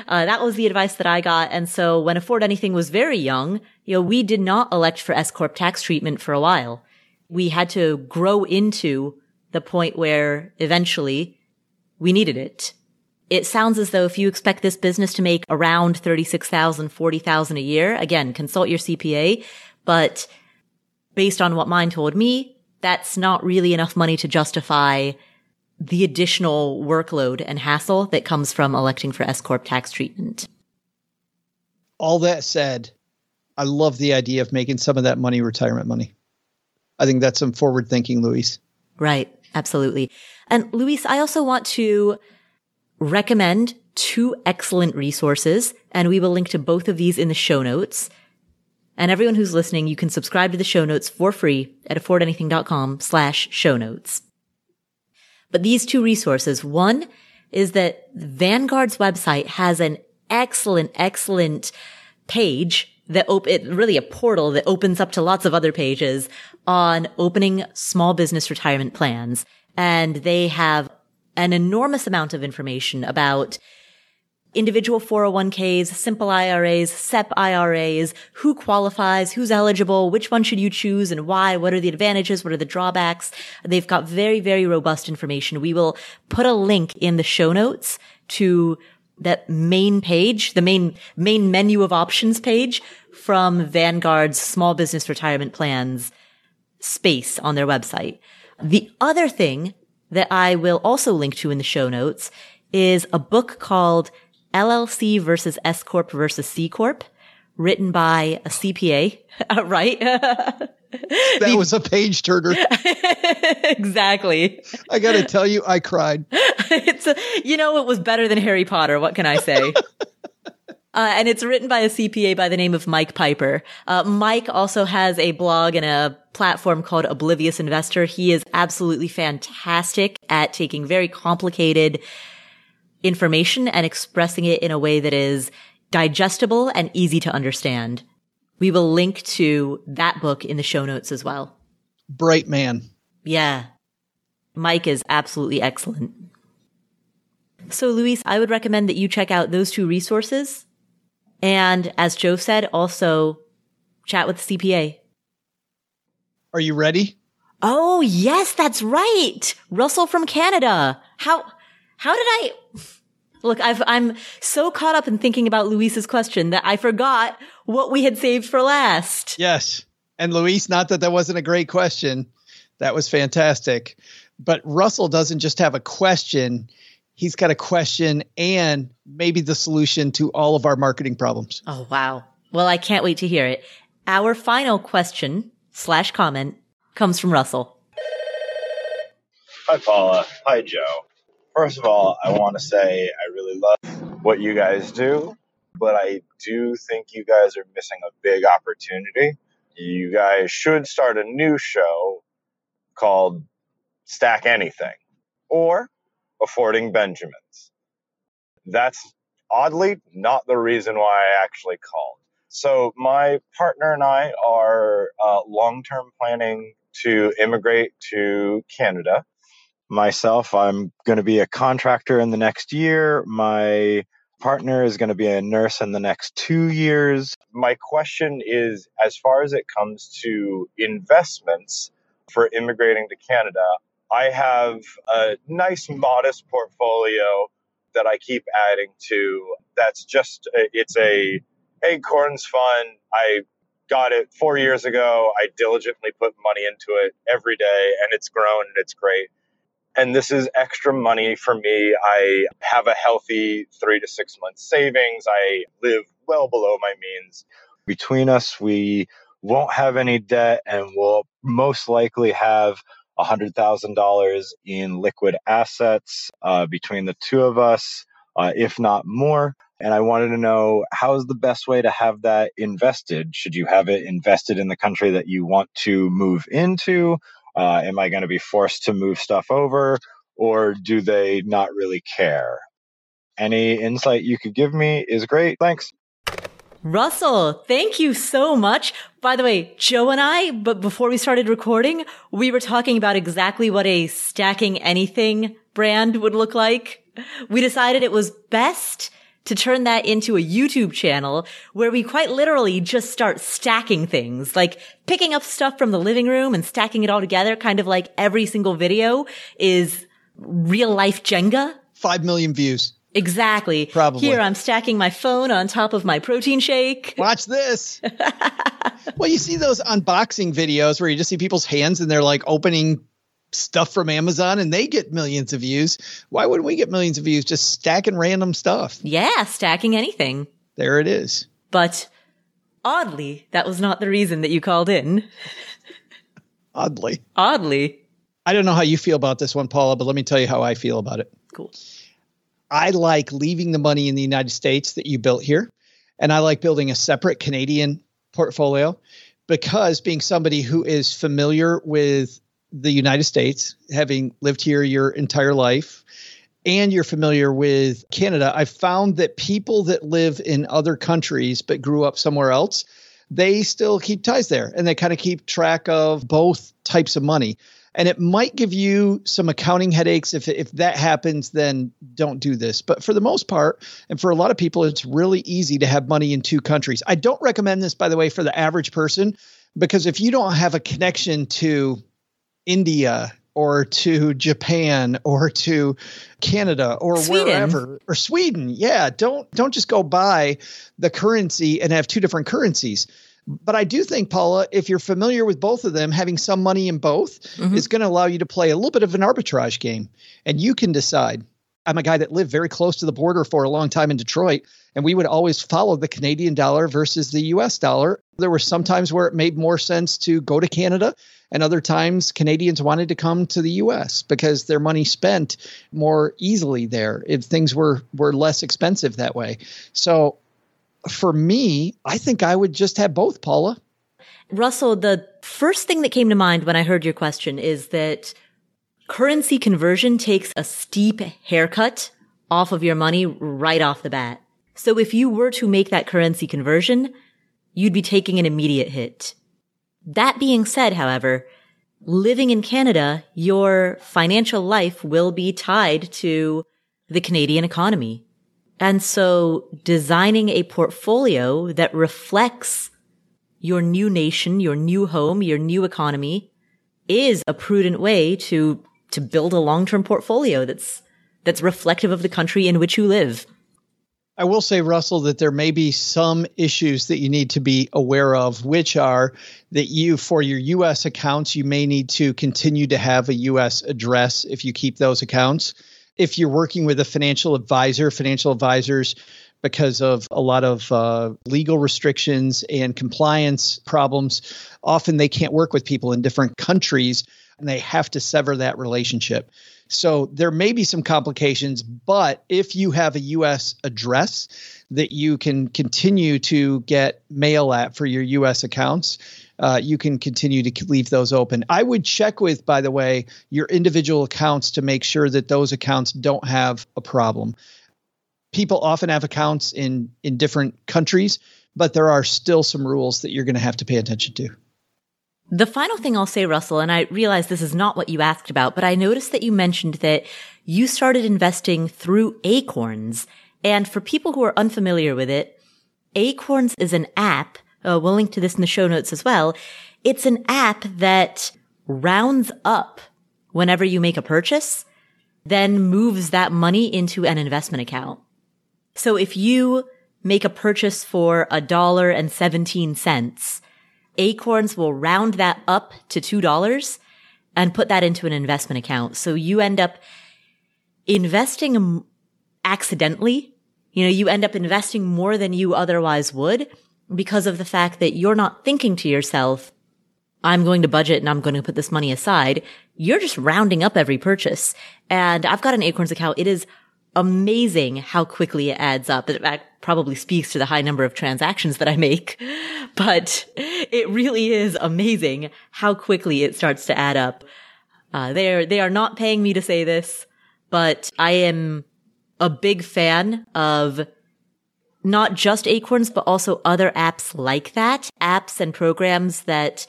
uh, that was the advice that I got. And so when Afford Anything was very young, you know, we did not elect for S-corp tax treatment for a while. We had to grow into the point where eventually we needed it. It sounds as though if you expect this business to make around thirty-six thousand, forty thousand a year, again, consult your C P A. But based on what mine told me, that's not really enough money to justify the additional workload and hassle that comes from electing for S-corp tax treatment. All that said, I love the idea of making some of that money retirement money. I think that's some forward thinking, Luis. Right. Absolutely. And Luis, I also want to recommend two excellent resources, and we will link to both of these in the show notes. And everyone who's listening, you can subscribe to the show notes for free at afford anything dot com slash show notes. But these two resources, one is that Vanguard's website has an excellent, excellent page that op- it really a portal that opens up to lots of other pages on opening small business retirement plans. And they have an enormous amount of information about individual four oh one k's, simple I R As, S E P I R As, who qualifies, who's eligible, which one should you choose and why, what are the advantages, what are the drawbacks. They've got very, very robust information. We will put a link in the show notes to that main page, the main main menu of options page from Vanguard's small business retirement plans space on their website. The other thing that I will also link to in the show notes is a book called L L C versus S-corp versus C-corp, written by a C P A, right? That was a page turner. Exactly. I got to tell you, I cried. It's a, you know, it was better than Harry Potter. What can I say? uh, and it's written by a C P A by the name of Mike Piper. Uh, Mike also has a blog and a platform called Oblivious Investor. He is absolutely fantastic at taking very complicated information and expressing it in a way that is digestible and easy to understand. We will link to that book in the show notes as well. Bright man. Yeah. Mike is absolutely excellent. So Luis, I would recommend that you check out those two resources. And as Joe said, also chat with the C P A. Are you ready? Oh, yes, that's right. Russell from Canada. How, how did I? Look, I've, I'm so caught up in thinking about Luis's question that I forgot what we had saved for last. Yes. And Luis, not that that wasn't a great question. That was fantastic. But Russell doesn't just have a question. He's got a question and maybe the solution to all of our marketing problems. Oh, wow. Well, I can't wait to hear it. Our final question slash comment comes from Russell. Hi, Paula. Hi, Joe. First of all, I want to say I really love what you guys do, but I do think you guys are missing a big opportunity. You guys should start a new show called Stack Anything or Affording Benjamins. That's oddly not the reason why I actually called. So my partner and I are uh, long-term planning to immigrate to Canada. Myself, I'm going to be a contractor in the next year. My partner is going to be a nurse in the next two years. My question is, as far as it comes to investments for immigrating to Canada, I have a nice, modest portfolio that I keep adding to. That's just, it's a Acorns fund. I got it four years ago. I diligently put money into it every day, and it's grown and it's great. And this is extra money for me. I have a healthy three to six month savings. I live well below my means. Between us, we won't have any debt and we'll most likely have one hundred thousand dollars in liquid assets uh, between the two of us, uh, if not more. And I wanted to know, how is the best way to have that invested? Should you have it invested in the country that you want to move into? Uh, am I going to be forced to move stuff over, or do they not really care? Any insight you could give me is great. Thanks. Russell, thank you so much. By the way, Joe and I, but before we started recording, we were talking about exactly what a Stacking Anything brand would look like. We decided it was best to turn that into a YouTube channel where we quite literally just start stacking things, like picking up stuff from the living room and stacking it all together, kind of like every single video is real life Jenga. Five million views. Exactly. Probably. Here I'm stacking my phone on top of my protein shake. Watch this. Well, you see those unboxing videos where you just see people's hands and they're like opening stuff from Amazon and they get millions of views. Why wouldn't we get millions of views just stacking random stuff? Yeah, stacking anything. There it is. But oddly, that was not the reason that you called in. Oddly. Oddly. I don't know how you feel about this one, Paula, but let me tell you how I feel about it. Cool. I like leaving the money in the United States that you built here. And I like building a separate Canadian portfolio because being somebody who is familiar with the United States, having lived here your entire life, and you're familiar with Canada, I found that people that live in other countries but grew up somewhere else, they still keep ties there and they kind of keep track of both types of money. And it might give you some accounting headaches. If if that happens, then don't do this. But for the most part, and for a lot of people, it's really easy to have money in two countries. I don't recommend this, by the way, for the average person, because if you don't have a connection to India or to Japan or to Canada or Sweden. Wherever or Sweden. Yeah. Don't, don't just go buy the currency and have two different currencies. But I do think, Paula, if you're familiar with both of them, having some money in both mm-hmm. is going to allow you to play a little bit of an arbitrage game and you can decide. I'm a guy that lived very close to the border for a long time in Detroit, and we would always follow the Canadian dollar versus the U S dollar. There were some times where it made more sense to go to Canada, and other times Canadians wanted to come to the U S because their money spent more easily there if things were, were less expensive that way. So for me, I think I would just have both, Paula. Russell, the first thing that came to mind when I heard your question is that currency conversion takes a steep haircut off of your money right off the bat. So if you were to make that currency conversion, you'd be taking an immediate hit. That being said, however, living in Canada, your financial life will be tied to the Canadian economy. And so designing a portfolio that reflects your new nation, your new home, your new economy is a prudent way to, to build a long-term portfolio that's, that's reflective of the country in which you live. I will say, Russell, that there may be some issues that you need to be aware of, which are that you, for your U S accounts, you may need to continue to have a U S address if you keep those accounts. If you're working with a financial advisor, financial advisors, because of a lot of uh, legal restrictions and compliance problems, often they can't work with people in different countries, and they have to sever that relationship. So there may be some complications, but if you have a U S address that you can continue to get mail at for your U S accounts, uh, you can continue to leave those open. I would check with, by the way, your individual accounts to make sure that those accounts don't have a problem. People often have accounts in, in different countries, but there are still some rules that you're going to have to pay attention to. The final thing I'll say, Russell, and I realize this is not what you asked about, but I noticed that you mentioned that you started investing through Acorns. And for people who are unfamiliar with it, Acorns is an app. Uh, we'll link to this in the show notes as well. It's an app that rounds up whenever you make a purchase, then moves that money into an investment account. So if you make a purchase for a dollar and seventeen cents, Acorns will round that up to two dollars and put that into an investment account. So you end up investing accidentally. You know, you end up investing more than you otherwise would because of the fact that you're not thinking to yourself, I'm going to budget and I'm going to put this money aside. You're just rounding up every purchase. And I've got an Acorns account. It is amazing how quickly it adds up. That probably speaks to the high number of transactions that I make, but it really is amazing how quickly it starts to add up. Uh, they are, they are not paying me to say this, but I am a big fan of not just Acorns, but also other apps like that, apps and programs that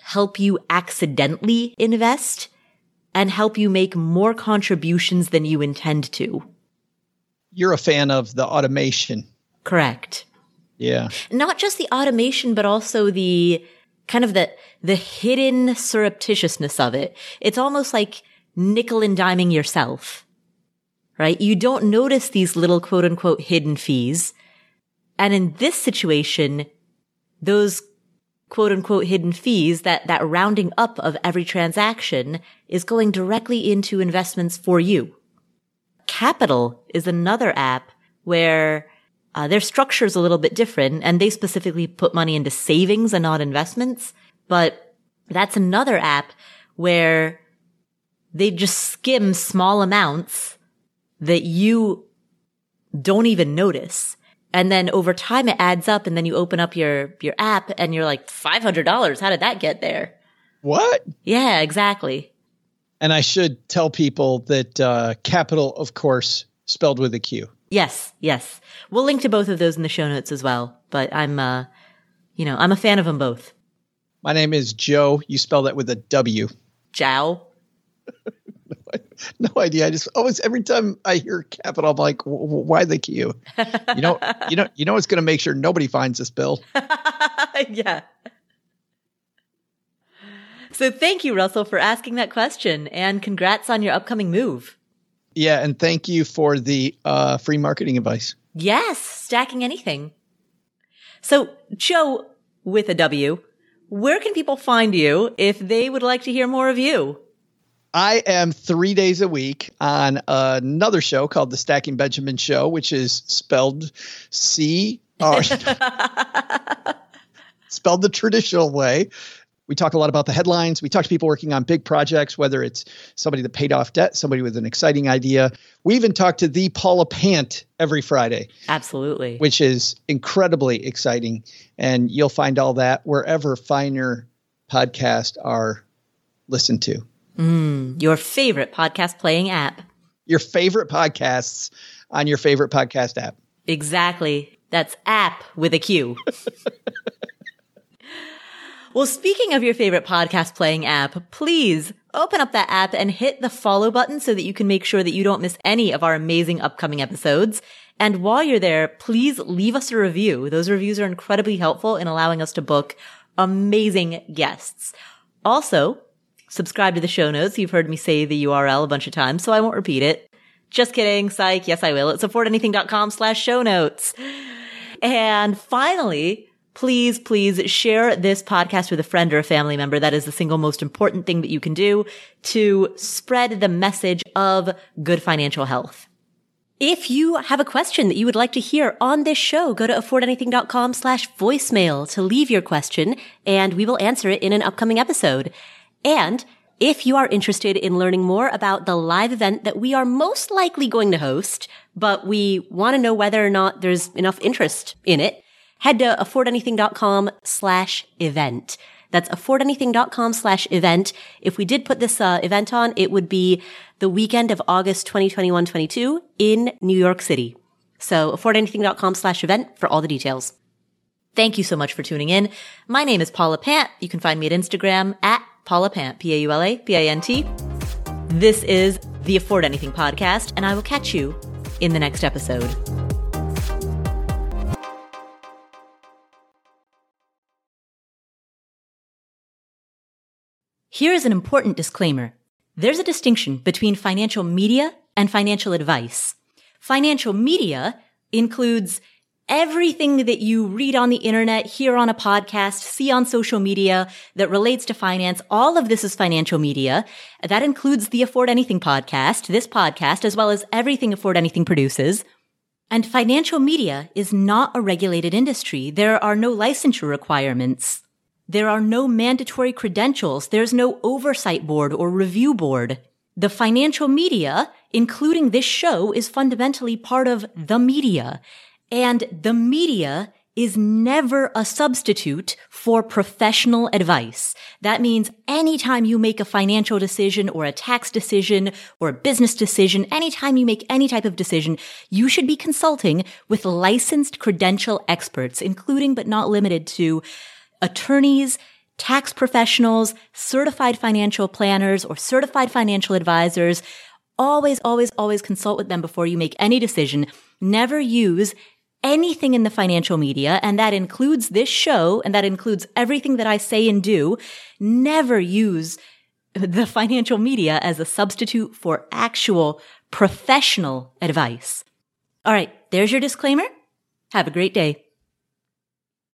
help you accidentally invest and help you make more contributions than you intend to. You're a fan of the automation. Correct. Yeah. Not just the automation, but also the kind of the the hidden surreptitiousness of it. It's almost like nickel and diming yourself, right? You don't notice these little quote unquote hidden fees. And in this situation, those quote unquote hidden fees, that, that rounding up of every transaction is going directly into investments for you. Capital is another app where uh, their structure is a little bit different, and they specifically put money into savings and not investments. But that's another app where they just skim small amounts that you don't even notice. And then over time, it adds up, and then you open up your, your app, and you're like, five hundred dollars, how did that get there? What? Yeah, exactly. And I should tell people that uh, Capital, of course, spelled with a Q. Yes, yes. We'll link to both of those in the show notes as well. But I'm, uh, you know, I'm a fan of them both. My name is Joe. You spell that with a W. Jow. No idea. I just always, every time I hear Capital, I'm like, why the Q? You know, you know, you know, it's going to make sure nobody finds this bill. Yeah. So thank you, Russell, for asking that question, and congrats on your upcoming move. Yeah. And thank you for the uh, free marketing advice. Yes. Stacking Anything. So Joe with a W, where can people find you if they would like to hear more of you? I am three days a week on another show called The Stacking Benjamin Show, which is spelled C R, spelled the traditional way. We talk a lot about the headlines. We talk to people working on big projects, whether it's somebody that paid off debt, somebody with an exciting idea. We even talk to the Paula Pant every Friday. Absolutely. Which is incredibly exciting. And you'll find all that wherever finer podcasts are listened to. Mm, your favorite podcast playing app. Your favorite podcasts on your favorite podcast app. Exactly. That's app with a Q. Well, speaking of your favorite podcast playing app, please open up that app and hit the follow button so that you can make sure that you don't miss any of our amazing upcoming episodes. And while you're there, please leave us a review. Those reviews are incredibly helpful in allowing us to book amazing guests. Also, subscribe to the show notes. You've heard me say the U R L a bunch of times, so I won't repeat it. Just kidding. Psych. Yes, I will. It's affordanything.com slash show notes. And finally, please, please share this podcast with a friend or a family member. That is the single most important thing that you can do to spread the message of good financial health. If you have a question that you would like to hear on this show, go to affordanything.com slash voicemail to leave your question, and we will answer it in an upcoming episode. And if you are interested in learning more about the live event that we are most likely going to host, but we want to know whether or not there's enough interest in it, head to affordanything.com slash event. That's affordanything.com slash event. If we did put this uh, event on, it would be the weekend of August twenty twenty-one twenty-two in New York City. So affordanything.com slash event for all the details. Thank you so much for tuning in. My name is Paula Pant. You can find me at Instagram at Paula Pant, P A U L A P A N T. This is the Afford Anything podcast, and I will catch you in the next episode. Here is an important disclaimer. There's a distinction between financial media and financial advice. Financial media includes everything that you read on the internet, hear on a podcast, see on social media that relates to finance. All of this is financial media. That includes the Afford Anything podcast, this podcast, as well as everything Afford Anything produces. And financial media is not a regulated industry. There are no licensure requirements. There are no mandatory credentials. There's no oversight board or review board. The financial media, including this show, is fundamentally part of the media. And the media is never a substitute for professional advice. That means anytime you make a financial decision or a tax decision or a business decision, anytime you make any type of decision, you should be consulting with licensed credential experts, including but not limited to attorneys, tax professionals, certified financial planners, or certified financial advisors. Always, always, always consult with them before you make any decision. Never use anything in the financial media, and that includes this show, and that includes everything that I say and do. Never use the financial media as a substitute for actual professional advice. All right, there's your disclaimer. Have a great day.